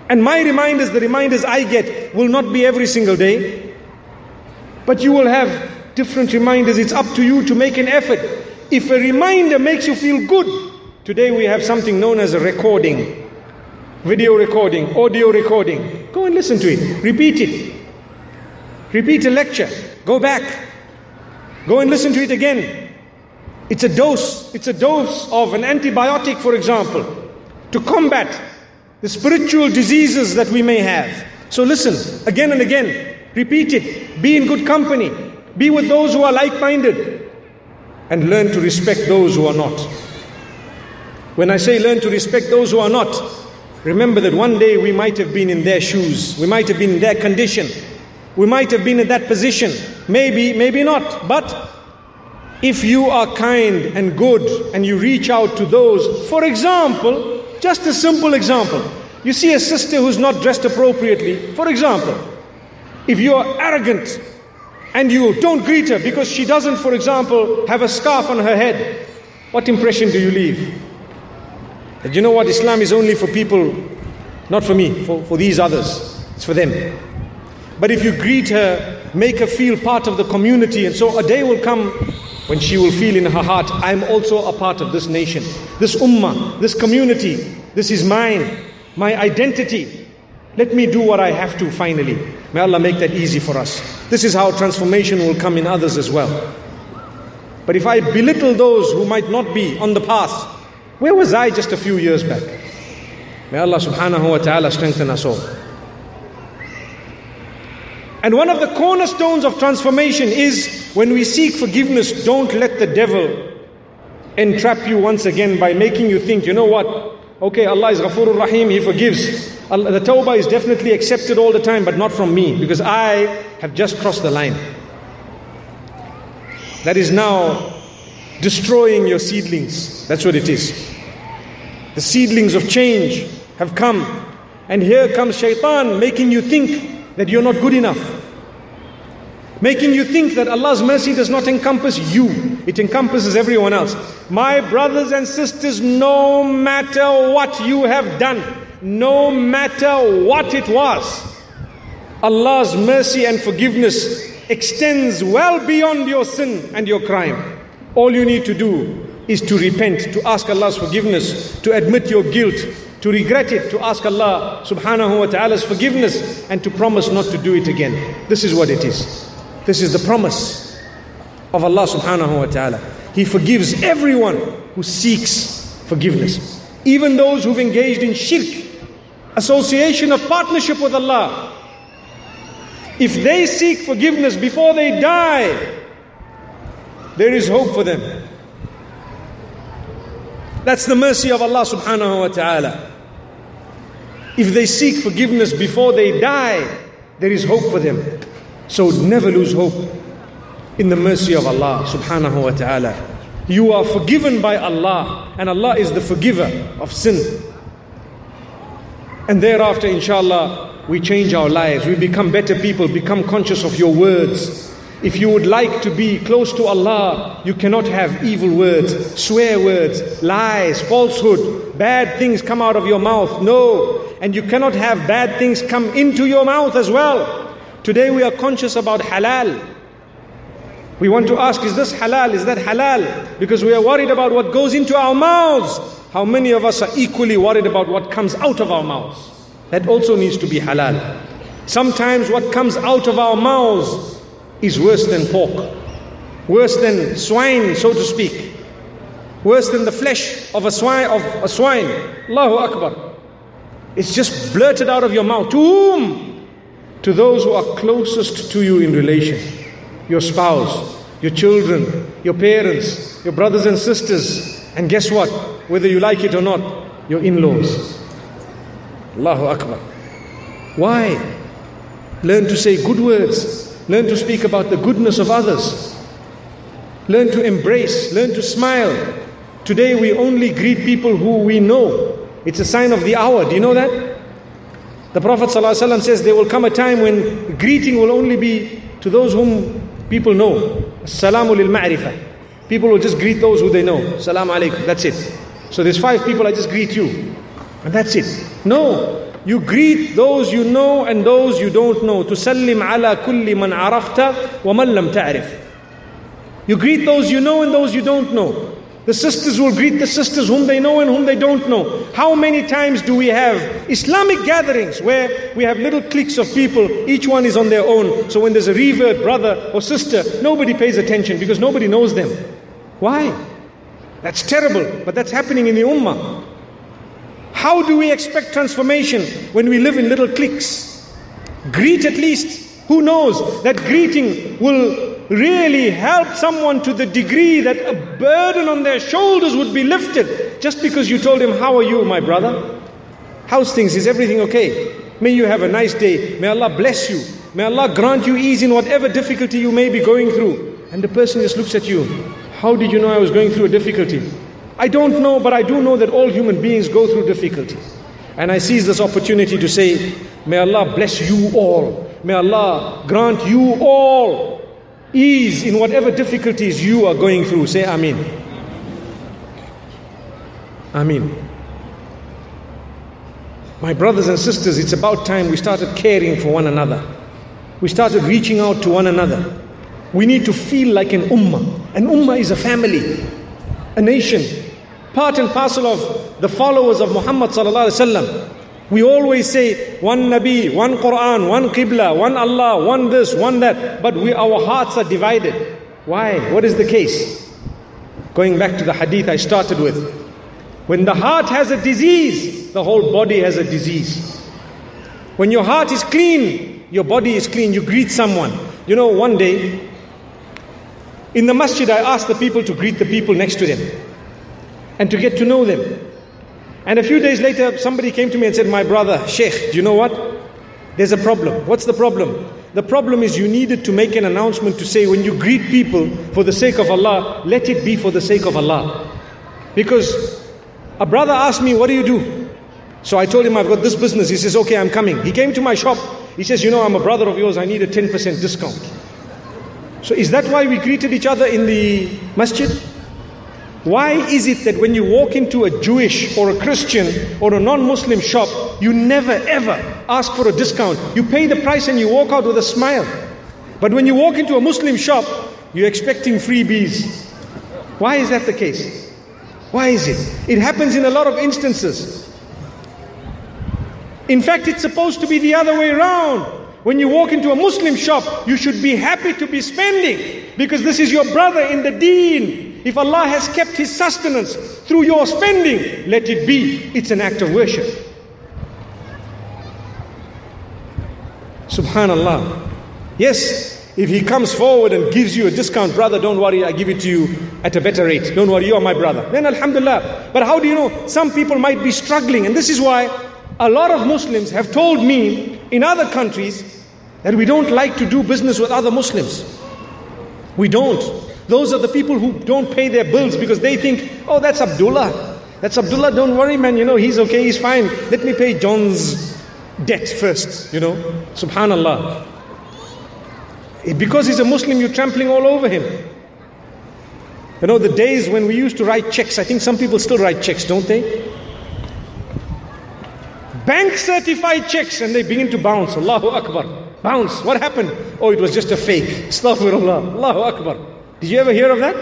And my reminders, the reminders I get, will not be every single day. But you will have different reminders. It's up to you to make an effort. If a reminder makes you feel good, today we have something known as a recording. Video recording, audio recording. Go and listen to it. Repeat it. Repeat a lecture. Go back. Go and listen to it again. It's a dose of an antibiotic, for example, to combat the spiritual diseases that we may have. So listen again and again, repeat it, be in good company, be with those who are like-minded, and learn to respect those who are not. When I say learn to respect those who are not, remember that one day we might have been in their shoes, we might have been in their condition, we might have been in that position, maybe, maybe not, but if you are kind and good and you reach out to those, for example, just a simple example, you see a sister who's not dressed appropriately, for example, if you are arrogant and you don't greet her because she doesn't, for example, have a scarf on her head, what impression do you leave? That you know what, Islam is only for people, not for me, for these others, it's for them. But if you greet her, make her feel part of the community, and so a day will come when she will feel in her heart, I'm also a part of this nation, this ummah, this community, this is mine, my identity. Let me do what I have to finally. May Allah make that easy for us. This is how transformation will come in others as well. But if I belittle those who might not be on the path, where was I just a few years back? May Allah subhanahu wa ta'ala strengthen us all. And one of the cornerstones of transformation is when we seek forgiveness, don't let the devil entrap you once again by making you think, you know what, okay, Allah is Ghafurur Rahim, He forgives. The tawbah is definitely accepted all the time, but not from me, because I have just crossed the line. That is now destroying your seedlings. That's what it is. The seedlings of change have come. And here comes Shaitan making you think that you're not good enough, making you think that Allah's mercy does not encompass you, it encompasses everyone else. My brothers and sisters, no matter what you have done, no matter what it was, Allah's mercy and forgiveness extends well beyond your sin and your crime. All you need to do is to repent, to ask Allah's forgiveness, to admit your guilt, to regret it, to ask Allah subhanahu wa ta'ala's forgiveness, and to promise not to do it again. This is what it is. This is the promise of Allah subhanahu wa ta'ala. He forgives everyone who seeks forgiveness. Even those who've engaged in shirk, association of partnership with Allah. If they seek forgiveness before they die, there is hope for them. That's the mercy of Allah subhanahu wa ta'ala. If they seek forgiveness before they die, there is hope for them. So never lose hope in the mercy of Allah subhanahu wa ta'ala. You are forgiven by Allah, and Allah is the forgiver of sin. And thereafter, inshallah, we change our lives. We become better people, become conscious of your words. If you would like to be close to Allah, you cannot have evil words, swear words, lies, falsehood, bad things come out of your mouth. No, and you cannot have bad things come into your mouth as well. Today we are conscious about halal. We want to ask, is this halal? Is that halal? Because we are worried about what goes into our mouths. How many of us are equally worried about what comes out of our mouths? That also needs to be halal. Sometimes what comes out of our mouths is worse than pork, worse than swine, so to speak, worse than the flesh of a swine. Allahu Akbar. It's just blurted out of your mouth. To whom? To those who are closest to you in relation. Your spouse, your children, your parents, your brothers and sisters, and guess what? Whether you like it or not, your in-laws. Allahu Akbar. Why? Learn to say good words. Learn to speak about the goodness of others. Learn to embrace, learn to smile. Today we only greet people who we know. It's a sign of the hour. Do you know that? The Prophet ﷺ says there will come a time when greeting will only be to those whom people know. As-salamu lil ma'rifah. People will just greet those who they know. Assalamu alaikum. That's it. So there's 5 people, I just greet you. And that's it. No. You greet those you know and those you don't know. Tusallim ala kulli man arafta wa man lam ta'rif. You greet those you know and those you don't know. The sisters will greet the sisters whom they know and whom they don't know. How many times do we have Islamic gatherings where we have little cliques of people, each one is on their own. So when there's a revert brother or sister, nobody pays attention because nobody knows them. Why? That's terrible, but that's happening in the Ummah. How do we expect transformation when we live in little cliques? Greet at least. Who knows that greeting will really help someone to the degree that a burden on their shoulders would be lifted just because you told him, how are you, my brother? How's things? Is everything okay? May you have a nice day. May Allah bless you. May Allah grant you ease in whatever difficulty you may be going through. And the person just looks at you. How did you know I was going through a difficulty? I don't know, but I do know that all human beings go through difficulty. And I seize this opportunity to say, may Allah bless you all. May Allah grant you all ease in whatever difficulties you are going through. Say Ameen. Ameen. My brothers and sisters, it's about time we started caring for one another. We started reaching out to one another. We need to feel like an ummah. An ummah is a family, a nation, part and parcel of the followers of Muhammad sallallahu alaihi wasallam. We always say, one Nabi, one Qur'an, one Qibla, one Allah, one this, one that. But our hearts are divided. Why? What is the case? Going back to the hadith I started with. When the heart has a disease, the whole body has a disease. When your heart is clean, your body is clean. You greet someone. You know, one day, in the masjid, I asked the people to greet the people next to them and to get to know them. And a few days later, somebody came to me and said, my brother, Sheikh, do you know what? There's a problem. What's the problem? The problem is you needed to make an announcement to say, when you greet people for the sake of Allah, let it be for the sake of Allah. Because a brother asked me, what do you do? So I told him, I've got this business. He says, okay, I'm coming. He came to my shop. He says, you know, I'm a brother of yours. I need a 10% discount. So is that why we greeted each other in the masjid? Why is it that when you walk into a Jewish or a Christian or a non-Muslim shop, you never ever ask for a discount? You pay the price and you walk out with a smile. But when you walk into a Muslim shop, you're expecting freebies. Why is that the case? Why is it? It happens in a lot of instances. In fact, it's supposed to be the other way around. When you walk into a Muslim shop, you should be happy to be spending because this is your brother in the deen. If Allah has kept His sustenance through your spending, let it be. It's an act of worship. Subhanallah. Yes, if he comes forward and gives you a discount, brother, don't worry, I give it to you at a better rate. Don't worry, you are my brother. Then alhamdulillah. But how do you know? Some people might be struggling, and this is why a lot of Muslims have told me in other countries that we don't like to do business with other Muslims. We don't. Those are the people who don't pay their bills because they think, oh, that's Abdullah. That's Abdullah, don't worry, man, you know, he's okay, he's fine. Let me pay John's debt first, you know. Subhanallah. Because he's a Muslim, you're trampling all over him. You know, the days when we used to write checks, I think some people still write checks, don't they? Bank certified checks, and they begin to bounce. Allahu Akbar. Bounce. What happened? Oh, it was just a fake. Astaghfirullah. Allahu Akbar. Did you ever hear of that?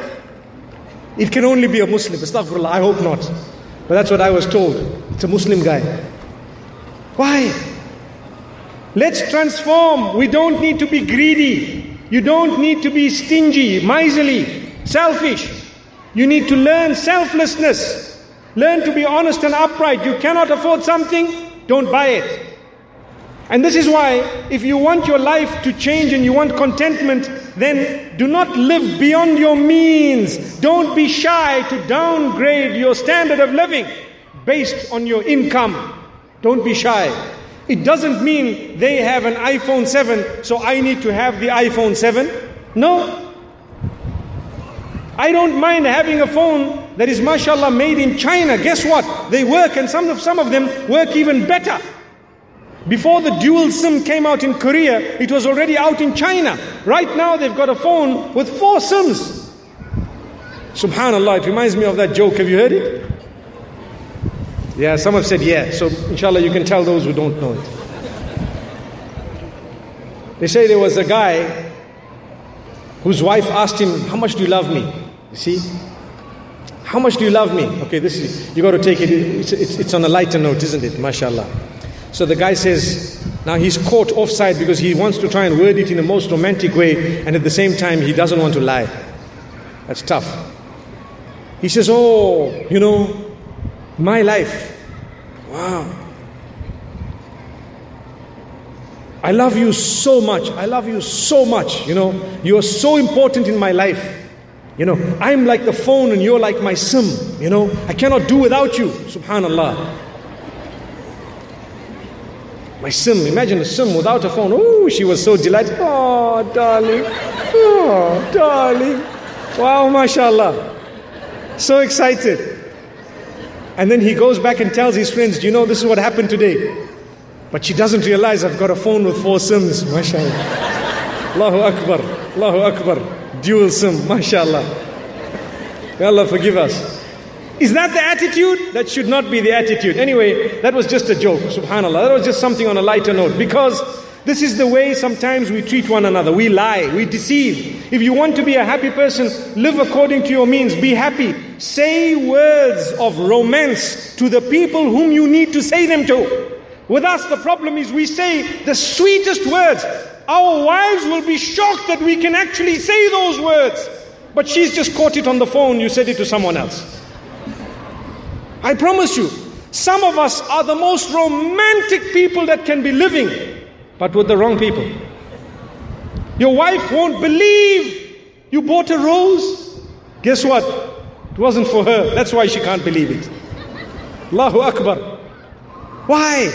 It can only be a Muslim. Astaghfirullah. I hope not. But that's what I was told. It's a Muslim guy. Why? Let's transform. We don't need to be greedy. You don't need to be stingy, miserly, selfish. You need to learn selflessness. Learn to be honest and upright. You cannot afford something, don't buy it. And this is why, if you want your life to change and you want contentment, then do not live beyond your means. Don't be shy to downgrade your standard of living based on your income. Don't be shy. It doesn't mean they have an iPhone 7, so I need to have the iPhone 7. No. I don't mind having a phone that is mashallah made in China. Guess what? They work, and some of them work even better. Before the dual SIM came out in Korea, it was already out in China. Right now they've got a phone with 4 SIMs. Subhanallah, it reminds me of that joke. Have you heard it? Yeah, some have said yeah. So inshallah you can tell those who don't know it. They say there was a guy whose wife asked him, how much do you love me? You see? How much do you love me? Okay, this is, you got to take it, it's on a lighter note, isn't it? MashaAllah. So the guy says, now he's caught offside because he wants to try and word it in the most romantic way, and at the same time he doesn't want to lie. That's tough. He says, oh, you know, my life. Wow. I love you so much. I love you so much. You know, you are so important in my life. You know, I'm like the phone and you're like my sim. You know, I cannot do without you. Subhanallah. My sim. Imagine a sim without a phone. Oh, she was so delighted. Oh, darling. Oh, darling. Wow, mashallah. So excited. And then he goes back and tells his friends, do you know this is what happened today? But she doesn't realize I've got a phone with 4 SIMs, mashallah. Allahu Akbar, dual SIM, mashallah. May Allah forgive us. Is that the attitude? That should not be the attitude. Anyway, that was just a joke, subhanallah. That was just something on a lighter note, because this is the way sometimes we treat one another. We lie, we deceive. If you want to be a happy person, live according to your means, be happy. Say words of romance to the people whom you need to say them to. With us, the problem is we say the sweetest words. Our wives will be shocked that we can actually say those words. But she's just caught it on the phone, you said it to someone else. I promise you, some of us are the most romantic people that can be living, but with the wrong people. Your wife won't believe you bought a rose. Guess what? It wasn't for her. That's why she can't believe it. Allahu Akbar. Why?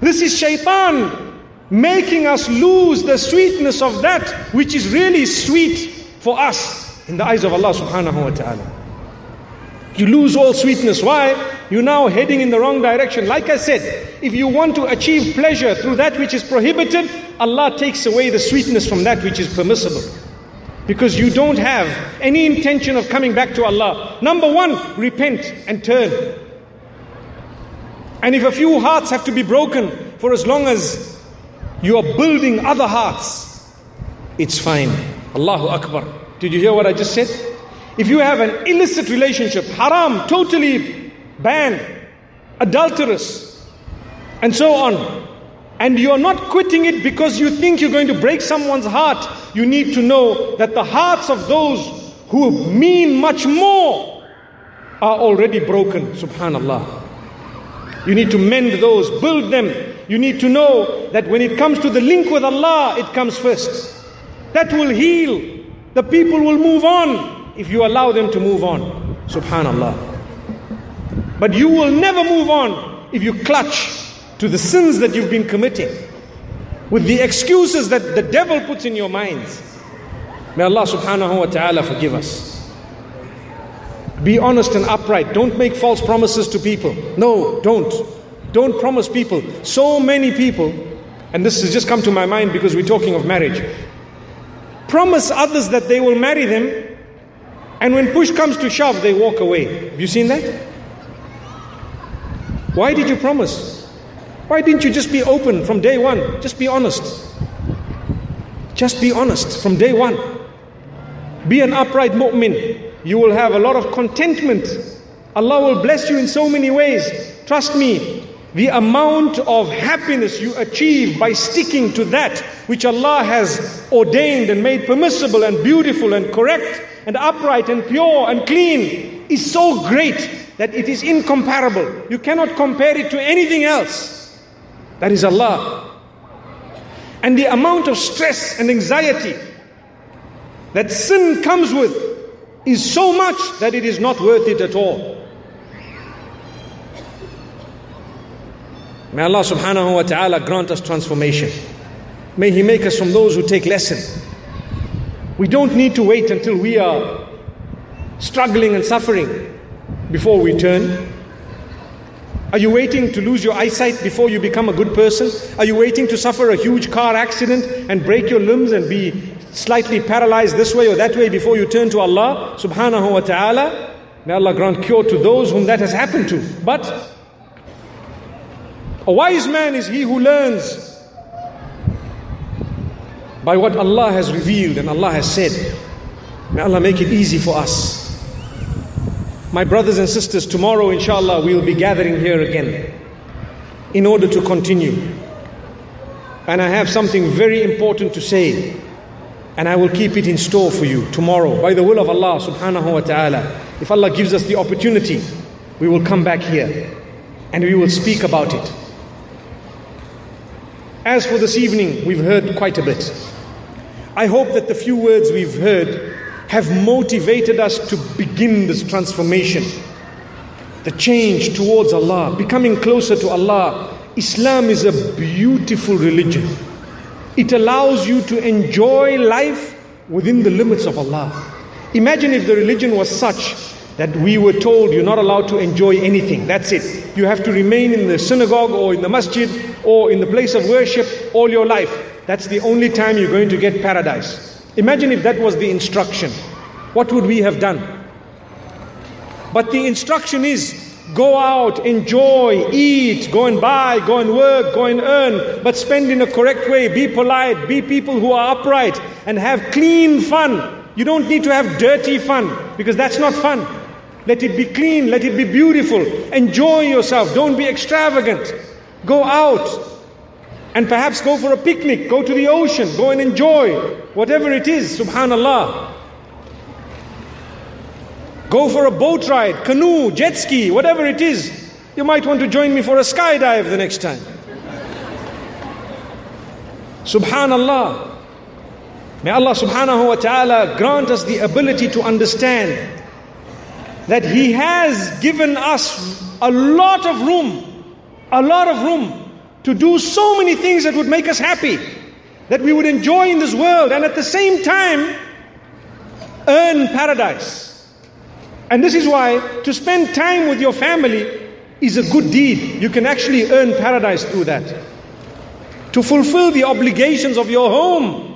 This is Shaitan making us lose the sweetness of that which is really sweet for us in the eyes of Allah subhanahu wa ta'ala. You lose all sweetness. Why? You're now heading in the wrong direction. Like I said, if you want to achieve pleasure through that which is prohibited, Allah takes away the sweetness from that which is permissible. Because you don't have any intention of coming back to Allah. Number one, repent and turn. And if a few hearts have to be broken, for as long as you are building other hearts, it's fine. Allahu Akbar. Did you hear what I just said? If you have an illicit relationship, haram, totally banned, adulterous, and so on, and you are not quitting it because you think you're going to break someone's heart, you need to know that the hearts of those who mean much more are already broken. Subhanallah. You need to mend those, build them. You need to know that when it comes to the link with Allah, it comes first. That will heal. The people will move on if you allow them to move on. Subhanallah. But you will never move on if you clutch to the sins that you've been committing with the excuses that the devil puts in your minds. May Allah subhanahu wa ta'ala forgive us. Be honest and upright. Don't make false promises to people. No, don't. Don't promise people. So many people, and this has just come to my mind because we're talking of marriage, promise others that they will marry them, and when push comes to shove, they walk away. Have you seen that? Why did you promise? Why didn't you just be open from day one? Just be honest. Just be honest from day one. Be an upright mu'min. You will have a lot of contentment. Allah will bless you in so many ways. Trust me, the amount of happiness you achieve by sticking to that which Allah has ordained and made permissible and beautiful and correct and upright and pure and clean is so great that it is incomparable. You cannot compare it to anything else. That is Allah. And the amount of stress and anxiety that sin comes with is so much that it is not worth it at all. May Allah subhanahu wa ta'ala grant us transformation. May He make us from those who take lesson. We don't need to wait until we are struggling and suffering before we turn? Are you waiting to lose your eyesight before you become a good person? Are you waiting to suffer a huge car accident and break your limbs and be slightly paralyzed this way or that way before you turn to Allah subhanahu wa ta'ala? May Allah grant cure to those whom that has happened to. But a wise man is he who learns by what Allah has revealed and Allah has said. May Allah make it easy for us. My brothers and sisters, tomorrow inshallah we will be gathering here again in order to continue. And I have something very important to say, and I will keep it in store for you tomorrow by the will of Allah subhanahu wa ta'ala. If Allah gives us the opportunity, we will come back here and we will speak about it. As for this evening, we've heard quite a bit. I hope that the few words we've heard have motivated us to begin this transformation, the change towards Allah, becoming closer to Allah. Islam is a beautiful religion. It allows you to enjoy life within the limits of Allah. Imagine if the religion was such that we were told you're not allowed to enjoy anything. That's it. You have to remain in the synagogue or in the masjid or in the place of worship all your life. That's the only time you're going to get paradise. Imagine if that was the instruction. What would we have done? But the instruction is go out, enjoy, eat, go and buy, go and work, go and earn, but spend in a correct way, be polite, be people who are upright and have clean fun. You don't need to have dirty fun because that's not fun. Let it be clean, let it be beautiful. Enjoy yourself, don't be extravagant. Go out and perhaps go for a picnic, go to the ocean, go and enjoy whatever it is, subhanallah. Go for a boat ride, canoe, jet ski, whatever it is. You might want to join me for a skydive the next time. Subhanallah. May Allah subhanahu wa ta'ala grant us the ability to understand that He has given us a lot of room to do so many things that would make us happy, that we would enjoy in this world and at the same time earn paradise. And this is why to spend time with your family is a good deed. You can actually earn paradise through that. To fulfill the obligations of your home,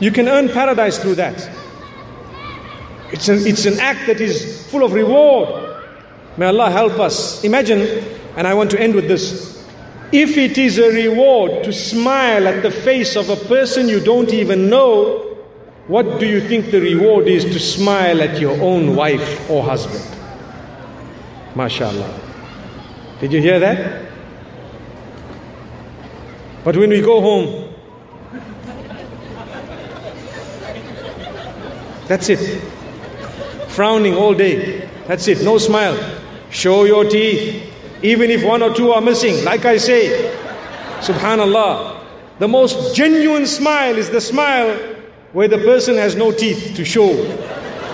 you can earn paradise through that. It's an act that is full of reward. May Allah help us. Imagine, and I want to end with this, if it is a reward to smile at the face of a person you don't even know, what do you think the reward is to smile at your own wife or husband? MashaAllah. Did you hear that? But when we go home, that's it. Frowning all day. That's it. No smile. Show your teeth. Even if one or two are missing. Like I say, subhanallah. The most genuine smile is the smile where the person has no teeth to show.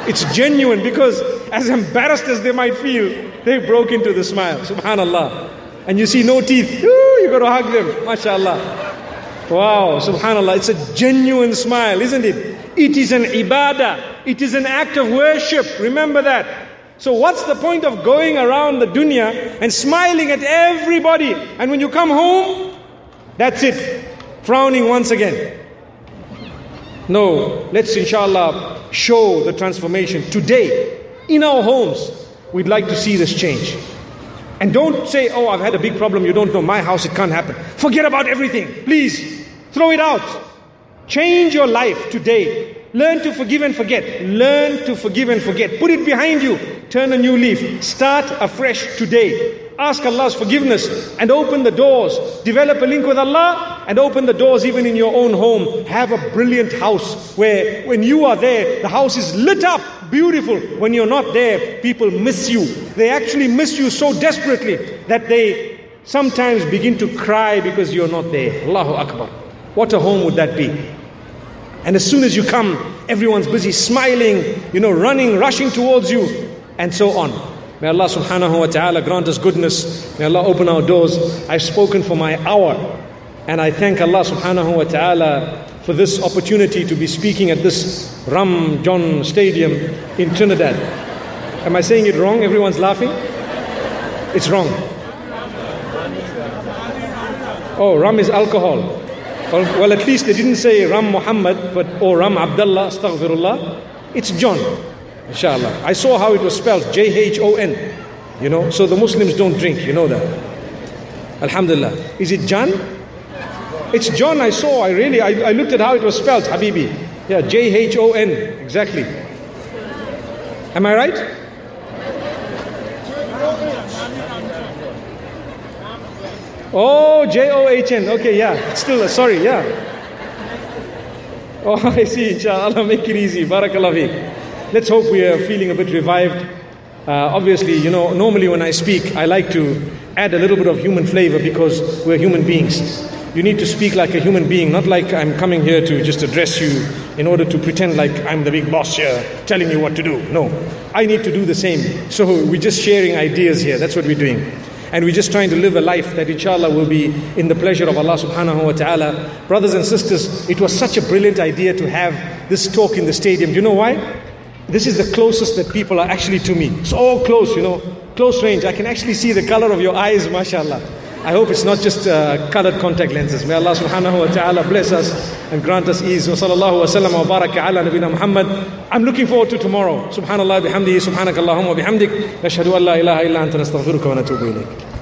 It's genuine because as embarrassed as they might feel, they broke into the smile. Subhanallah. And you see no teeth. Ooh, you got to hug them. MashaAllah. Wow. Subhanallah. It's a genuine smile, isn't it? It is an ibadah. It is an act of worship. Remember that. So what's the point of going around the dunya and smiling at everybody? And when you come home, that's it. Frowning once again. No, let's inshallah show the transformation today in our homes. We'd like to see this change. And don't say, oh, I've had a big problem. You don't know my house. It can't happen. Forget about everything. Please throw it out. Change your life today. Learn to forgive and forget. Learn to forgive and forget. Put it behind you. Turn a new leaf. Start afresh today. Ask Allah's forgiveness and open the doors. Develop a link with Allah and open the doors even in your own home. Have a brilliant house where when you are there, the house is lit up, beautiful. When you're not there, people miss you. They actually miss you so desperately that they sometimes begin to cry because you're not there. Allahu Akbar. What a home would that be? And as soon as you come, everyone's busy smiling, running, rushing towards you, and so on. May Allah subhanahu wa ta'ala grant us goodness. May Allah open our doors. I've spoken for my hour, and I thank Allah subhanahu wa ta'ala for this opportunity to be speaking at this Ram John stadium in Trinidad. Am I saying it wrong? Everyone's laughing? It's wrong. Oh, Ram is alcohol. Well, at least they didn't say Ram Muhammad or Ram Abdullah, astaghfirullah. It's John, inshallah. I saw how it was spelled, J-H-O-N. You know, so the Muslims don't drink, you know that. Alhamdulillah. Is it Jan? It's John I saw, I looked at how it was spelled, Habibi. Yeah, J-H-O-N, exactly. Am I right? Oh, J-O-H-N, okay, yeah, sorry, yeah. Oh, I see, inshallah, make it easy, barakallahu feek. Let's hope we are feeling a bit revived. Obviously, you know, normally when I speak, I like to add a little bit of human flavor because we're human beings. You need to speak like a human being, not like I'm coming here to just address you in order to pretend like I'm the big boss here telling you what to do. No, I need to do the same. So we're just sharing ideas here. That's what we're doing. And we're just trying to live a life that inshallah will be in the pleasure of Allah subhanahu wa ta'ala. Brothers and sisters, it was such a brilliant idea to have this talk in the stadium. Do you know why? This is the closest that people are actually to me. So close, you know, close range. I can actually see the color of your eyes, mashallah. I hope it's not just colored contact lenses. May Allah subhanahu wa ta'ala bless us and grant us ease. Wa sallallahu wa sallam wa baraka ala nabina Muhammad. I'm looking forward to tomorrow. Subhanallah bihamdihi, subhanakallahumma bihamdik. Nashhadu an la ilaha illa anta nastaghfiruka wa natubu ilayk.